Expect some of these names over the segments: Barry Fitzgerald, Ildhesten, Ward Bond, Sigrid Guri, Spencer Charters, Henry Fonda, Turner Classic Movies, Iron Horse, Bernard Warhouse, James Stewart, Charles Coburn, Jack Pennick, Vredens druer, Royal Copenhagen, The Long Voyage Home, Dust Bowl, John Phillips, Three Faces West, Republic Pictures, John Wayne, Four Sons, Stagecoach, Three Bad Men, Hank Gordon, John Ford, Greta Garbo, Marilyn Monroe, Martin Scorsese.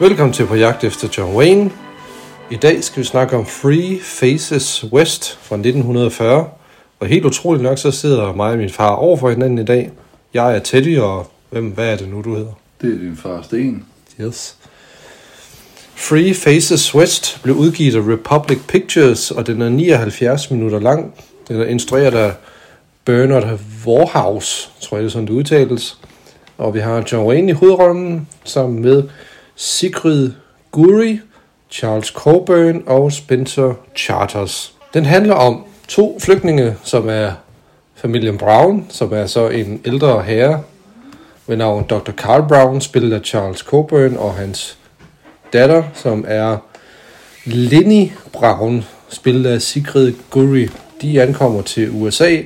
Velkommen til På jagt efter John Wayne. I dag skal vi snakke om Three Faces West fra 1940. Og helt utroligt nok, så sidder mig og min far over for hinanden i dag. Jeg er Teddy, og hvad er det nu, du hedder? Det er din far, Sten. Yes. Three Faces West blev udgivet af Republic Pictures, og den er 79 minutter lang. Den er instrueret af Bernard Warhouse, tror jeg det er sådan, det udtales. Og vi har John Wayne i hovedrollen, sammen med Sigrid Guri, Charles Coburn og Spencer Charters. Den handler om to flygtninge, som er familien Brown, som er så en ældre herre ved navn Dr. Carl Brown, spillet af Charles Coburn, og hans datter, som er Lenny Brown, spillet af Sigrid Guri. De ankommer til USA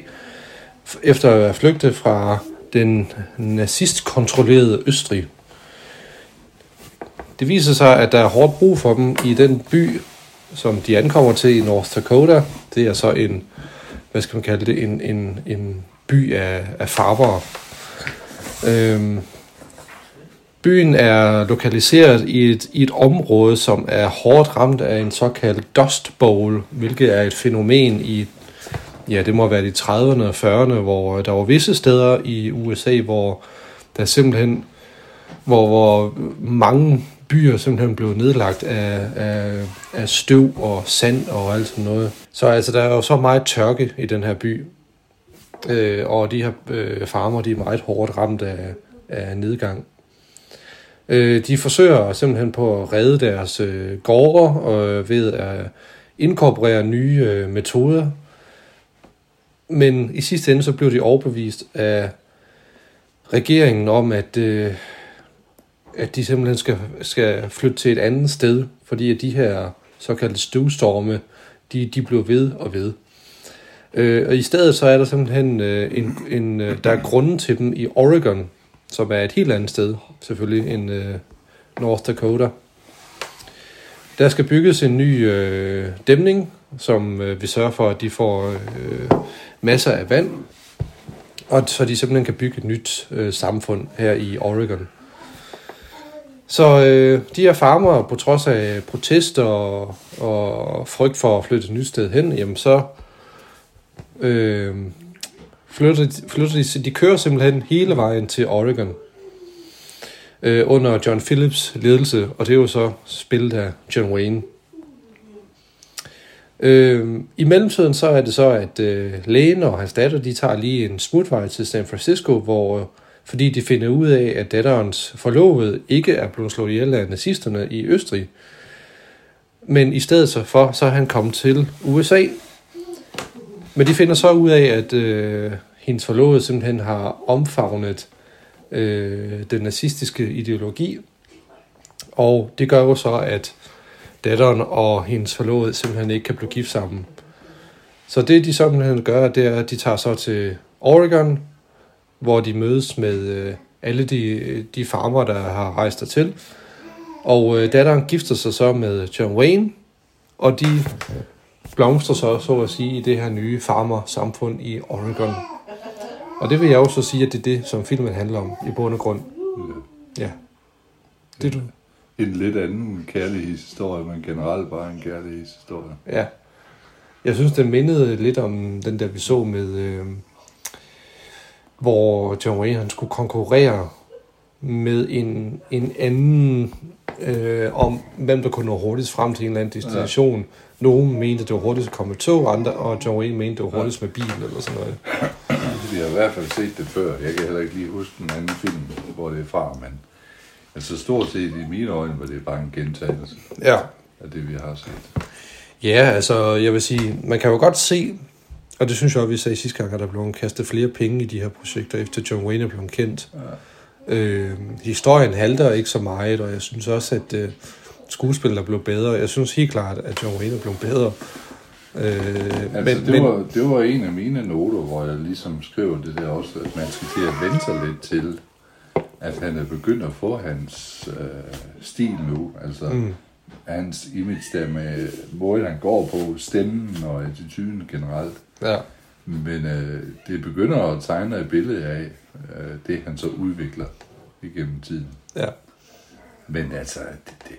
efter at være flygtet fra den nazistkontrollerede Østrig. Det viser sig, at der er hårdt brug for dem i den by, som de ankommer til i North Dakota. Det er så en, hvad skal man kalde det, en by af farvere. Byen er lokaliseret i et område, som er hårdt ramt af en såkaldt Dust Bowl, hvilket er et fænomen i, ja, det må være de 30'erne og 40'erne, hvor der var visse steder i USA, hvor der simpelthen, hvor mange byer simpelthen blev nedlagt af støv og sand og alt sådan noget. Så altså, der er jo så meget tørke i den her by, og de her farmer, de er meget hårdt ramt af nedgang. De forsøger simpelthen på at redde deres gårde ved at inkorporere nye metoder. Men i sidste ende så blev de overbevist af regeringen om, at de simpelthen skal flytte til et andet sted, fordi at de her såkaldte støvstorme, de blev ved og ved. Og i stedet så er der simpelthen der er grunden til dem i Oregon, som er et helt andet sted, selvfølgelig, end North Dakota. Der skal bygges en ny dæmning, som vil sørge for, at de får masser af vand, og så de simpelthen kan bygge et nyt samfund her i Oregon. Så de her farmere, på trods af protester og frygt for at flytte et nyt sted hen, jamen så de kører simpelthen hele vejen til Oregon under John Phillips ledelse, og det er jo så spillet af John Wayne. I mellemtiden så er det så, at lægen og hans datter, de tager lige en smutvej til San Francisco, fordi de finder ud af, at datterens forlovede ikke er blevet slået ihjel af nazisterne i Østrig. Men i stedet så er han kommet til USA. Men de finder så ud af, at hendes forlovede simpelthen har omfavnet den nazistiske ideologi. Og det gør jo så, at datteren og hendes forlovede simpelthen ikke kan blive gift sammen. Så det de simpelthen gør, det er, at de tager så til Oregon, hvor de mødes med alle de farmer, der har rejst dertil. Og datteren gifter sig så med John Wayne, og de blomstrer så at sige, i det her nye farmer-samfund i Oregon. Og det vil jeg også sige, at det er det, som filmen handler om, i bund og grund. Ja. Det er du. En lidt anden kærlighedshistorie, men generelt bare en kærlighedshistorie. Ja. Jeg synes, den mindede lidt om den, der vi så med, hvor John Wayne, han skulle konkurrere med en anden om, hvem der kunne nå hurtigst frem til en eller anden destination. Ja. Nogen mente, det var hurtigst at komme med tog, andre, og John Wayne mente, det var hurtigst med bil eller sådan noget. Jeg har i hvert fald set det før. Jeg kan heller ikke lige huske den anden film, hvor det er fra, men altså stort set i mine øjne, var det bare en gentagelse af det, vi har set. Ja, altså jeg vil sige, man kan jo godt se, og det synes jeg også, vi sagde sidste gang, at der blev kastet flere penge i de her projekter, efter John Wayne er blevet kendt. Ja. Historien halter ikke så meget, og jeg synes også, at skuespillere blev bedre. Jeg synes helt klart, at John Wayne er blevet bedre. Det var en af mine noter, hvor jeg ligesom skrev det der også, at man skal til at vente sig lidt til, at han er begyndt at få hans stil nu, altså hans image der med måden han går på, stemmen og attituden generelt. Ja. Men det begynder at tegne et billede af det, han så udvikler igennem tiden. Ja. Men altså,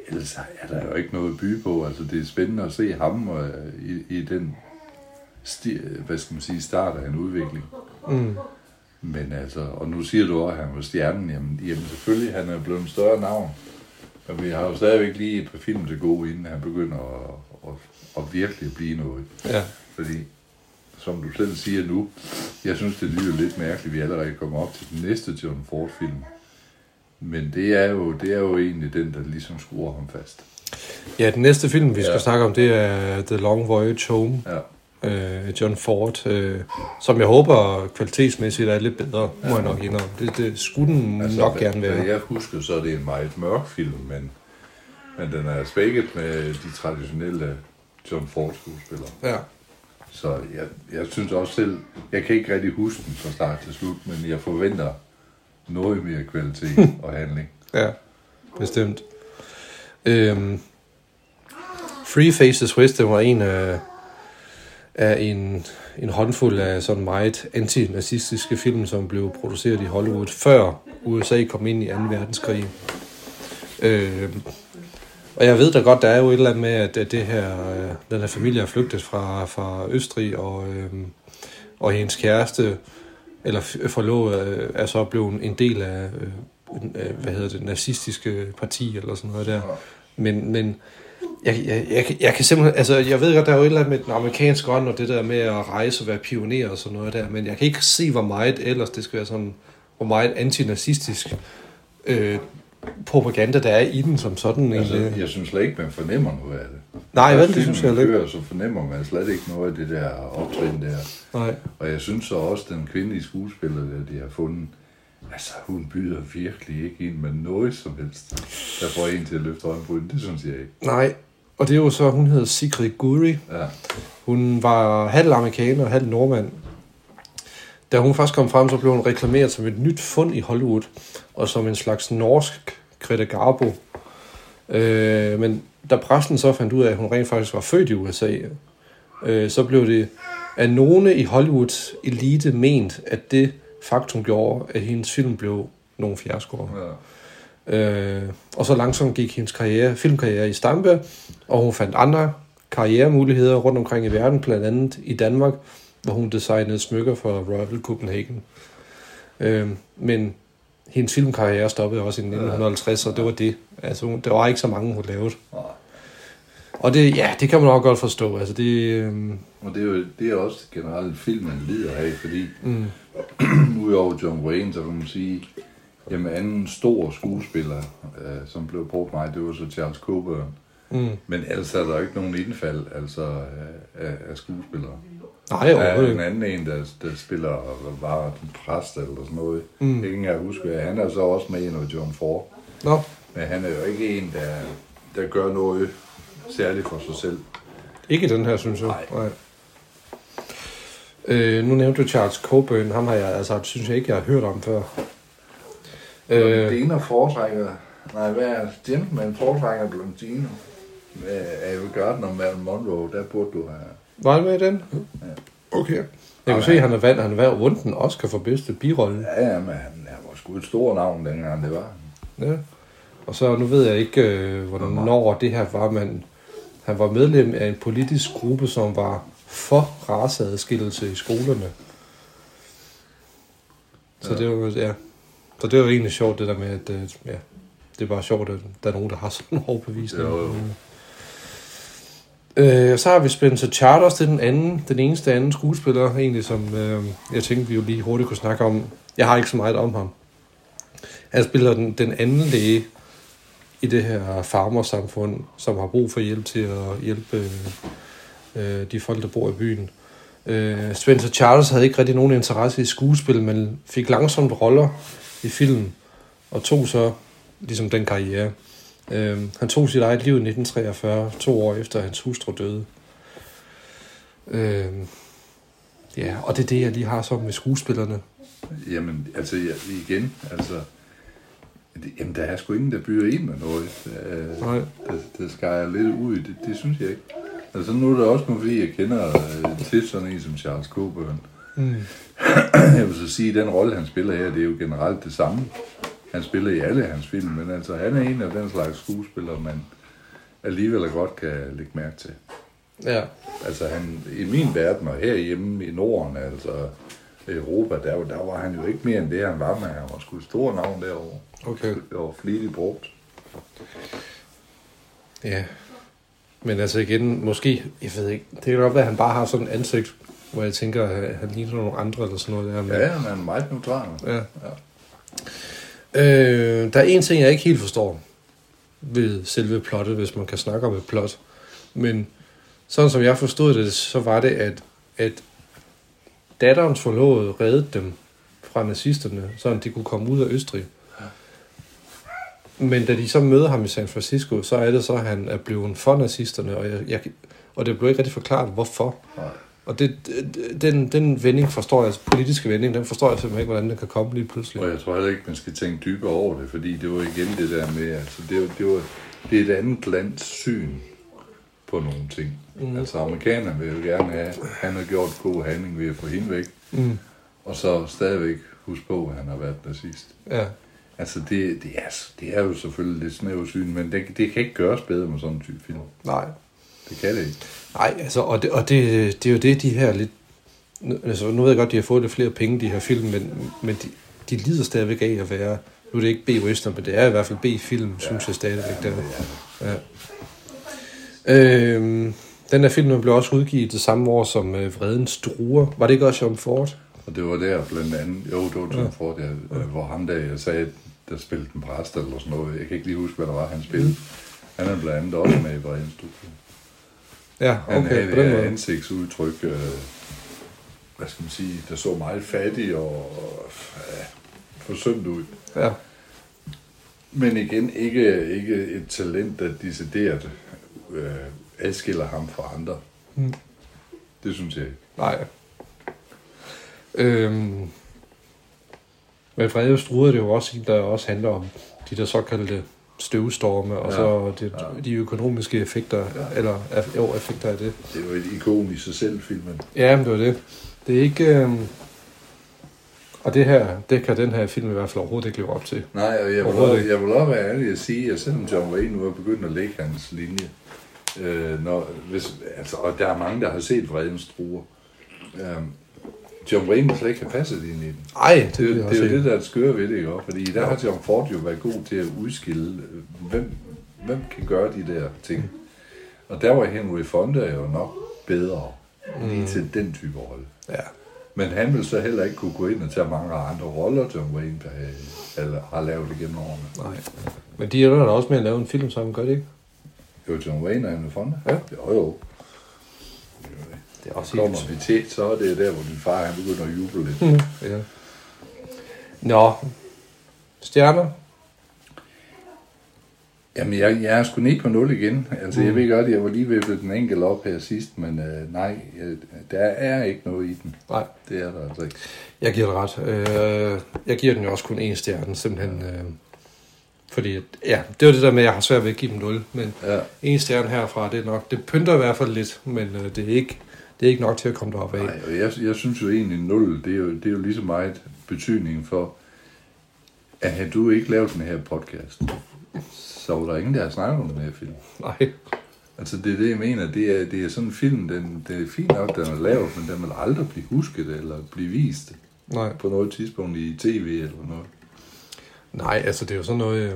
ellers er der jo ikke noget by på. Altså, det er spændende at se ham og, i den start af en udvikling. Mm. Men altså, og nu siger du også, at han var stjernen. Jamen selvfølgelig, han er blevet en større navn. Men vi har jo stadigvæk lige et par film til gode, inden han begynder at virkelig blive noget. Ja. Fordi, som du selv siger nu, jeg synes, det lyder lidt mærkeligt, vi allerede kommer op til den næste John Ford-film. Men det er jo egentlig den, der ligesom skruer ham fast. Ja, den næste film, vi skal snakke om, det er The Long Voyage Home. Ja. John Ford, som jeg håber kvalitetsmæssigt er lidt bedre, må jeg nok indrømme. Det skulle den altså, nok gerne være. Jeg husker, så er det en meget mørk film, men den er spækket med de traditionelle John Ford-skuespillere. Ja. Så jeg synes også selv, jeg kan ikke rigtig huske den fra start til slut, men jeg forventer noget mere kvalitet og handling. Ja, bestemt. Three Faces West, det var en håndfuld af sådan meget antinazistiske film, som blev produceret i Hollywood, før USA kom ind i 2. verdenskrig. Og jeg ved da godt, der er jo et eller andet med, at det her, den her familie er flygtet fra Østrig, og hendes kæreste, eller forlovede, er så blevet en del af, nazistiske parti, eller sådan noget der. Men jeg kan simpelthen, altså jeg ved godt, der er jo et eller andet med den amerikanske ånd og det der med at rejse og være pioner og sådan noget der, men jeg kan ikke se, hvor meget ellers det skal være sådan, hvor meget antinazistisk propaganda der er i den som sådan. Altså, jeg synes slet ikke, man fornemmer noget af det. Nej, hvad det synes jeg ikke. Så fornemmer man slet ikke noget af det der optrin der. Nej. Og jeg synes så også, den kvindelige skuespiller, der de har fundet, altså, hun byder virkelig ikke ind med noget som helst, der får en til at løfte øjen på hende. Det synes jeg ikke. Nej, og det er jo så, hun hedder Sigrid Guri. Ja. Hun var halv amerikaner og halv nordmand. Da hun først kom frem, så blev hun reklameret som et nyt fund i Hollywood, og som en slags norsk Greta Garbo. Men da pressen så fandt ud af, at hun rent faktisk var født i USA, så blev det af nogle i Hollywoods elite ment, at det faktum gjorde, at hendes film blev nogle fiaskoer. Ja. Og så langsomt gik hendes filmkarriere i stampe, og hun fandt andre karrieremuligheder rundt omkring i verden, blandt andet i Danmark, hvor hun designede smykker for Royal Copenhagen. Men hendes filmkarriere stoppede også i 1950, og det var det. Altså, der var ikke så mange, hun lavede. Og det, ja, det kan man også godt forstå. Altså, og det er jo det er også generelt filmen lider af, fordi udover John Wayne, så kan man sige, jamen anden stor skuespiller, som blev brugt meget, det var så Charles Coburn. Mm. Men ellers er der ikke nogen indfald altså, af skuespillere. Nej, der er en anden en, der spiller var en præst eller sådan noget. Mm. Jeg kan ikke huske, han er så også med i noget John Ford. No. Men han er jo ikke en, der gør noget særligt for sig selv. Ikke den her, synes jeg. Nej. Nu nævnte du Charles Coburn. Ham har jeg, altså, synes jeg ikke, jeg har hørt om før. Det ene foretrækker... Nej, hvad er Gentleman foretrækker Blondine? Er jo Gardner Marilyn Monroe, der burde du have... Var han med i den? Ja. Okay. Jeg kan se, at han har vundet en Oscar for bedste birolle. Ja, men han var sgu et stort navn dengang, det var. Ja. Og så, nu ved jeg ikke, hvornår det her var, men han var medlem af en politisk gruppe, som var for raceadskillelse i skolerne. Så det var så det var egentlig sjovt, det der med, at det er bare sjovt, at der er nogen, der har sådan en overbevisning. Jo. Og så har vi Spencer Charters, det er den eneste anden skuespiller, egentlig, som jeg tænkte, vi jo lige hurtigt kunne snakke om. Jeg har ikke så meget om ham. Han spiller den anden læge i det her farmersamfund, som har brug for hjælp til at hjælpe de folk, der bor i byen. Spencer Charters havde ikke rigtig nogen interesse i skuespil, men fik langsomt roller i film, og tog så ligesom den karriere. Han tog sit eget liv i 1943, 2 år efter hans hustru døde. Og det er det, jeg lige har så med skuespillerne. Jamen, altså igen, altså... Jamen, der er sgu ingen, der byder ind med noget. Nej. Der skærer lidt ud i det. Det synes jeg ikke. Altså, nu er det også kun, fordi jeg kender til sådan en som Charles Coburn. Mm. Jeg vil så sige, at den rolle, han spiller her, det er jo generelt det samme. Han spiller i alle hans film, men altså, han er en af den slags skuespillere, man alligevel godt kan lægge mærke til. Ja. Altså, han, i min verden, og herhjemme i Norden, altså Europa, der var han jo ikke mere end det, han var med. Han var sgu et stort navn derovre. Okay. Og flittigt brugt. Ja. Men altså igen, måske, jeg ved ikke, det kan godt være, at han bare har sådan et ansigt, hvor jeg tænker, at han ligner nogle andre eller sådan noget. Der, men... Ja, han er meget neutral. Ja. Ja. Der er en ting, jeg ikke helt forstår ved selve plottet, hvis man kan snakke om et plot. Men sådan som jeg forstod det, så var det, at datterens forlovede reddede dem fra nazisterne, sådan de kunne komme ud af Østrig. Men da de så møder ham i San Francisco, så er det så, at han er blevet for nazisterne, og, og det blev ikke rigtig forklaret, hvorfor. Nej. Og den vending forstår jeg, altså politiske vending, den forstår jeg simpelthen ikke, hvordan den kan komme lige pludselig. Og jeg tror heller ikke, man skal tænke dybere over det, fordi det var igen det der med, altså det er et andet lands syn på nogle ting. Mm. Altså amerikanerne vil jo gerne have, han har gjort god handling ved at få hende væk, og så stadigvæk husk på, at han har været nazist. Ja. Altså, det er jo selvfølgelig lidt snævert syn, men det kan ikke gøres bedre med sådan en type film. Nej. Det kan det ikke. Nej, altså, og det er jo det, de her lidt... Altså, nu ved jeg godt, de har fået lidt flere penge, de her film, men de lider stadigvæk af at være... Nu er det ikke B-western, men det er i hvert fald B-film, ja, synes jeg stadigvæk. Ja, der. Ja. Den her film blev også udgivet det samme år som Vredens druer. Var det ikke også John Ford? Og det var der blandt andet, jo, det var John Ford, hvor ham der, jeg sagde, der spillede en præst eller sådan noget. Jeg kan ikke lige huske, hvad der var, han spillede. Han er blandt andet også med i Vredens druer. Ja, okay. Han havde det her ansigtsudtryk, hvad skal man sige, der så meget fattig og forsømt ud. Ja. Men igen, ikke et talent, der decideret adskiller ham fra andre. Mm. Det synes jeg ikke. Nej. Men Vredens druer, det er jo også en, der også handler om de der såkaldte støvstorme, og så de økonomiske effekter, eller effekter af det. Det er jo et ikon i sig selv, filmen. Ja, men det var det. Det er ikke... Og det her, det kan den her film i hvert fald overhovedet ikke leve op til. Nej, og jeg vil også være ærlig at sige, at selvom John Wayne nu er begyndt at lægge hans linje, og der er mange, der har set Vredens druer, John Wayne slet ikke har passet ind i den. Nej, det er jo det, der er et skøre ved det, ikke? Fordi der har John Ford jo været god til at udskille, hvem kan gøre de der ting. Og der var Henry Fonda jo nok bedre lige til den type rolle. Ja. Men han ville så heller ikke kunne gå ind og tage mange andre roller, John Wayne har lavet igennem årene. Nej. Men de er der også med at lave en film sammen, gør det ikke? Jo, John Wayne og Henry Fonda. Ja. Jo. Og kommer vi til, så er det der, hvor din far begynder at juble lidt. Ja. Nå, stjerner? Jamen, jeg er sgu ned på 0 igen. Altså, jeg ved godt, jeg var lige vippet den enkelt op her sidst, men nej, der er ikke noget i den. Nej. Det er der altså ikke. Jeg giver det ret. Jeg giver den jo også kun 1 stjerne, simpelthen. Fordi, ja, det var det der med, at jeg har svært ved at give dem 0, men 1 stjerne herfra, det er nok, det pynter i hvert fald lidt, men det er ikke nok til at komme derop af. Nej, og jeg synes jo egentlig, 0, det er jo lige så meget betydning for, at havde du ikke lavet den her podcast, så var der ingen, der har snakket om den her film. Nej. Altså, det er det, jeg mener. Det er sådan en film, det er fint nok, den er lavet, men den vil aldrig blive husket eller blive vist. Nej. På noget tidspunkt i tv eller noget. Nej, altså, det er jo sådan noget...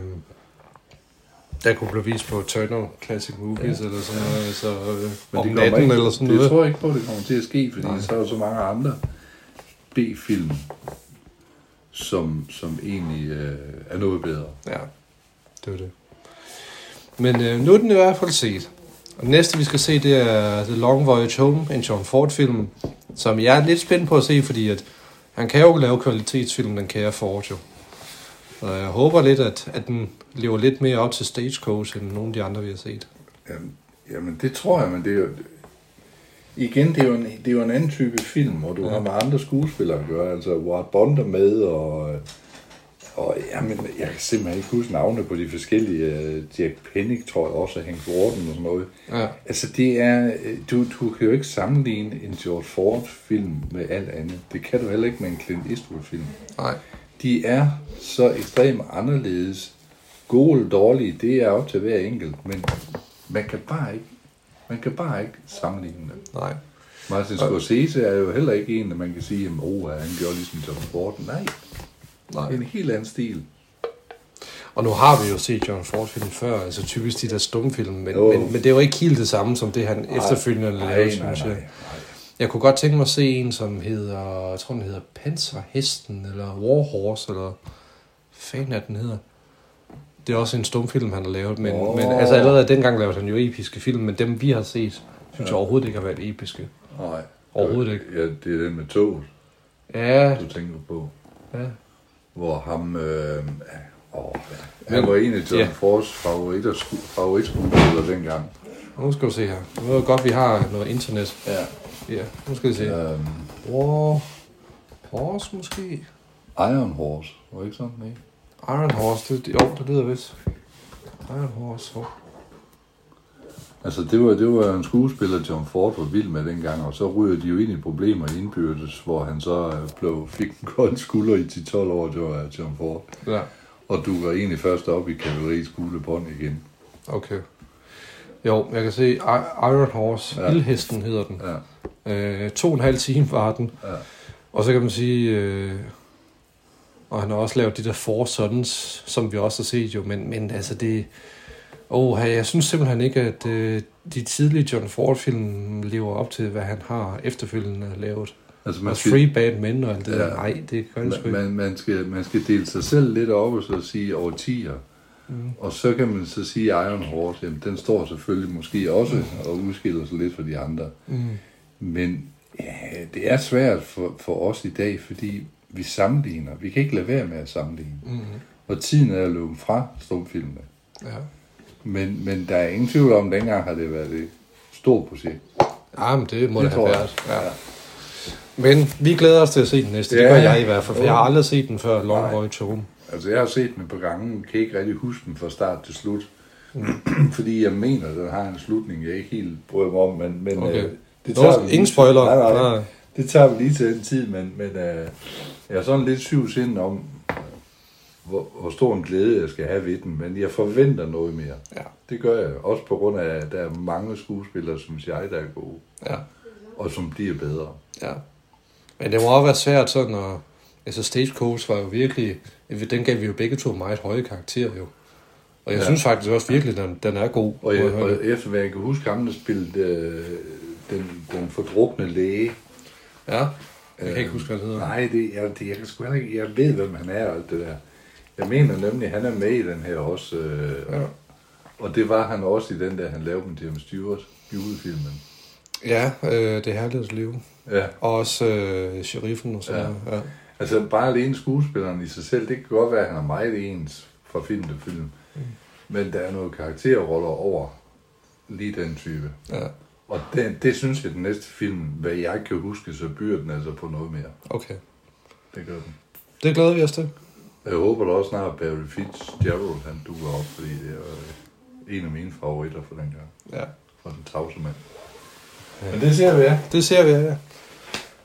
Der kunne blive vist på Turner Classic Movies eller sådan noget, altså om natten ikke, eller sådan noget. Jeg tror ikke på, at det kommer til at ske, fordi så er jo så mange andre B-film, som egentlig er noget bedre. Ja, det var det. Men nu er den i hvert fald set. Og det næste, vi skal se, det er The Long Voyage Home, en John Ford-film, som jeg er lidt spændt på at se, fordi at han kan jo lave kvalitetsfilm, den kære Ford jo. Og jeg håber lidt, at den lever lidt mere op til Stagecoach, end nogle af de andre, vi har set. Jamen det tror jeg, men det er jo... Igen, det er jo en anden type film, hvor du har med andre skuespillere at gøre. Altså, Ward Bond er med, og jamen, jeg kan simpelthen ikke huske navne på de forskellige. Jack Pennick, tror jeg også, Hank Gordon og sådan noget. Ja. Altså, det er... Du kan jo ikke sammenligne en George Ford-film med alt andet. Det kan du heller ikke med en Clint Eastwood-film. Nej. de er så ekstremt anderledes. Gode eller dårlige, det er op til hver enkelt, men man kan bare ikke sammenligne dem. Nej. Martin Scorsese er jo heller ikke en, der man kan sige, at han gjorde ligesom John Ford. Nej. En helt anden stil. Og nu har vi jo set John Ford-film før, altså typisk de der stumfilm, men det er jo ikke helt det samme som det, han efterfølgende lavede, synes jeg. Nej. Jeg kunne godt tænke mig at se en, som hedder, jeg tror den hedder Panserhesten, eller War Horse, eller fanden af den hedder. Det er også en stumfilm, han har lavet, men altså allerede dengang lavede han jo episke film, men dem vi har set, synes jeg overhovedet ikke har været episke. Nej. Overhovedet ikke. Ja, det er den med toget, du tænker på. Ja. Hvor ham, han var en af John Fords favoritskuespillere dengang. Nu skal vi se her. Nu er det godt, vi har noget internet. Ja, nu skal vi se. Horse måske? Iron Horse, var det ikke sådan? Nej. Iron Horse, det lyder vist. Iron Horse, Altså, det var en skuespiller, John Ford var vild med dengang, og så ryger de jo ind i problemer indbyrdes, hvor han så fik en kold skulder i 10-12 år, det var John Ford. Ja. Og du var egentlig først op i kavaleriets gule bånd igen. Okay. Jo, jeg kan se Iron Horse, Ildhesten hedder den. Ja. 2,5 time var den. Ja. Og så kan man sige... og han har også lavet de der Four Sons, som vi også har set jo, men altså det... jeg synes simpelthen ikke, at de tidlige John Ford-film lever op til, hvad han har efterfølgende lavet. Altså man og skal, Three Bad Men og alt det der. Nej, det gør det sgu ikke. Man skal dele sig selv lidt op og så sige årtier. Mm. Og så kan man så sige Iron Horse, jamen, den står selvfølgelig måske også og udskiller sig lidt fra de andre. Mm. Men det er svært for os i dag, fordi vi sammenligner. Vi kan ikke lade være med at sammenligne. Mm-hmm. Og tiden er løbet fra stumfilmene. Ja. Men der er ingen tvivl om, at dengang har det været et stort projekt. Jamen, det må det have været. Ja. Men vi glæder os til at se den næste. Ja. Det gør jeg i hvert fald, for jeg har aldrig set den før Long Voyage Home. Altså, jeg har set den på gangen. Kan ikke rigtig huske den fra start til slut. Mm. Fordi jeg mener, at den har en slutning, jeg ikke helt bryder mig om. Men okay. Det tager også ingen spoiler. Nej. Det tager vi lige til en tid, men jeg er sådan lidt syvsind om, hvor stor en glæde jeg skal have ved den, men jeg forventer noget mere. Ja. Det gør jeg også på grund af, at der er mange skuespillere, synes jeg, der er gode, og som bliver bedre. Ja. Men det må også være svært sådan, og altså Stagecoach var jo virkelig, den gav vi jo begge to meget høje karakterer jo. Og jeg synes faktisk også virkelig, at den er god. Og efter hvad jeg kan huske, gamle spillede den fordrukne læge. Ja, jeg kan ikke huske, hvad det hedder. Nej, jeg ved, hvem han er og alt det der. Jeg mener nemlig, at han er med i den her også. Og det var han også i den der, han lavede med James Stewart julefilmen. Ja, det er herlighedsliv. Ja. Og også sheriffen og sådan noget. Ja. Altså bare alene skuespilleren i sig selv, det kan godt være, at han er meget ens fra film til film. Mm. Men der er noget karakterroller over lige den type. Ja. Og det synes jeg, den næste film, hvad jeg kan huske, så byer den altså på noget mere. Okay. Det gør den. Det glæder vi os til. Jeg håber da også snart, at Barry Fitzgerald, han dukker op, fordi det er en af mine favoritter for den gang. Ja. For den tavse mand. Ja. Men det ser vi, ja.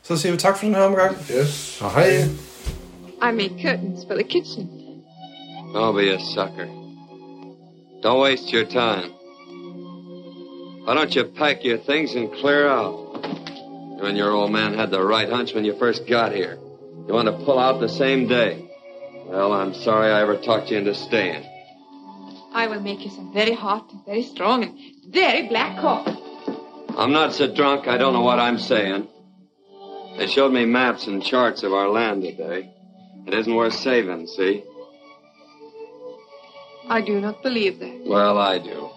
Så siger vi tak for den her omgang. Yes. Og hej. I make curtains for the kitchen. Don't be a sucker. Don't waste your time. Why don't you pack your things and clear out? You and your old man had the right hunch when you first got here. You want to pull out the same day. Well, I'm sorry I ever talked you into staying. I will make you some very hot, and very strong, and very black coffee. I'm not so drunk, I don't know what I'm saying. They showed me maps and charts of our land today. It isn't worth saving, see? I do not believe that. Well, I do.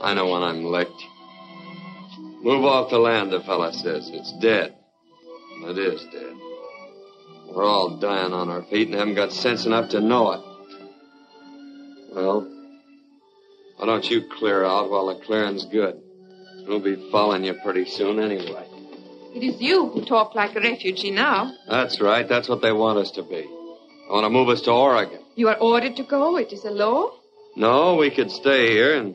I know when I'm licked. Move off the land, the fella says. It's dead. It is dead. We're all dying on our feet and haven't got sense enough to know it. Well, why don't you clear out while the clearing's good? We'll be following you pretty soon anyway. It is you who talk like a refugee now. That's right. That's what they want us to be. They want to move us to Oregon. You are ordered to go. It is a law. No, we could stay here and...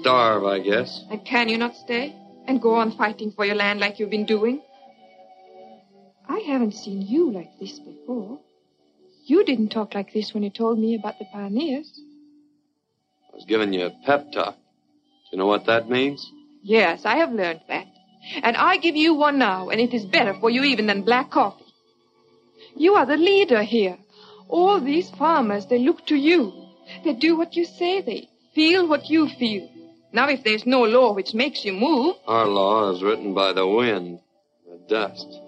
starve, I guess. And can you not stay and go on fighting for your land like you've been doing? I haven't seen you like this before. You didn't talk like this when you told me about the pioneers. I was giving you a pep talk. Do you know what that means? Yes, I have learned that. And I give you one now, and it is better for you even than black coffee. You are the leader here. All these farmers, they look to you. They do what you say, they feel what you feel. Now, if there's no law which makes you move... Our law is written by the wind, the dust,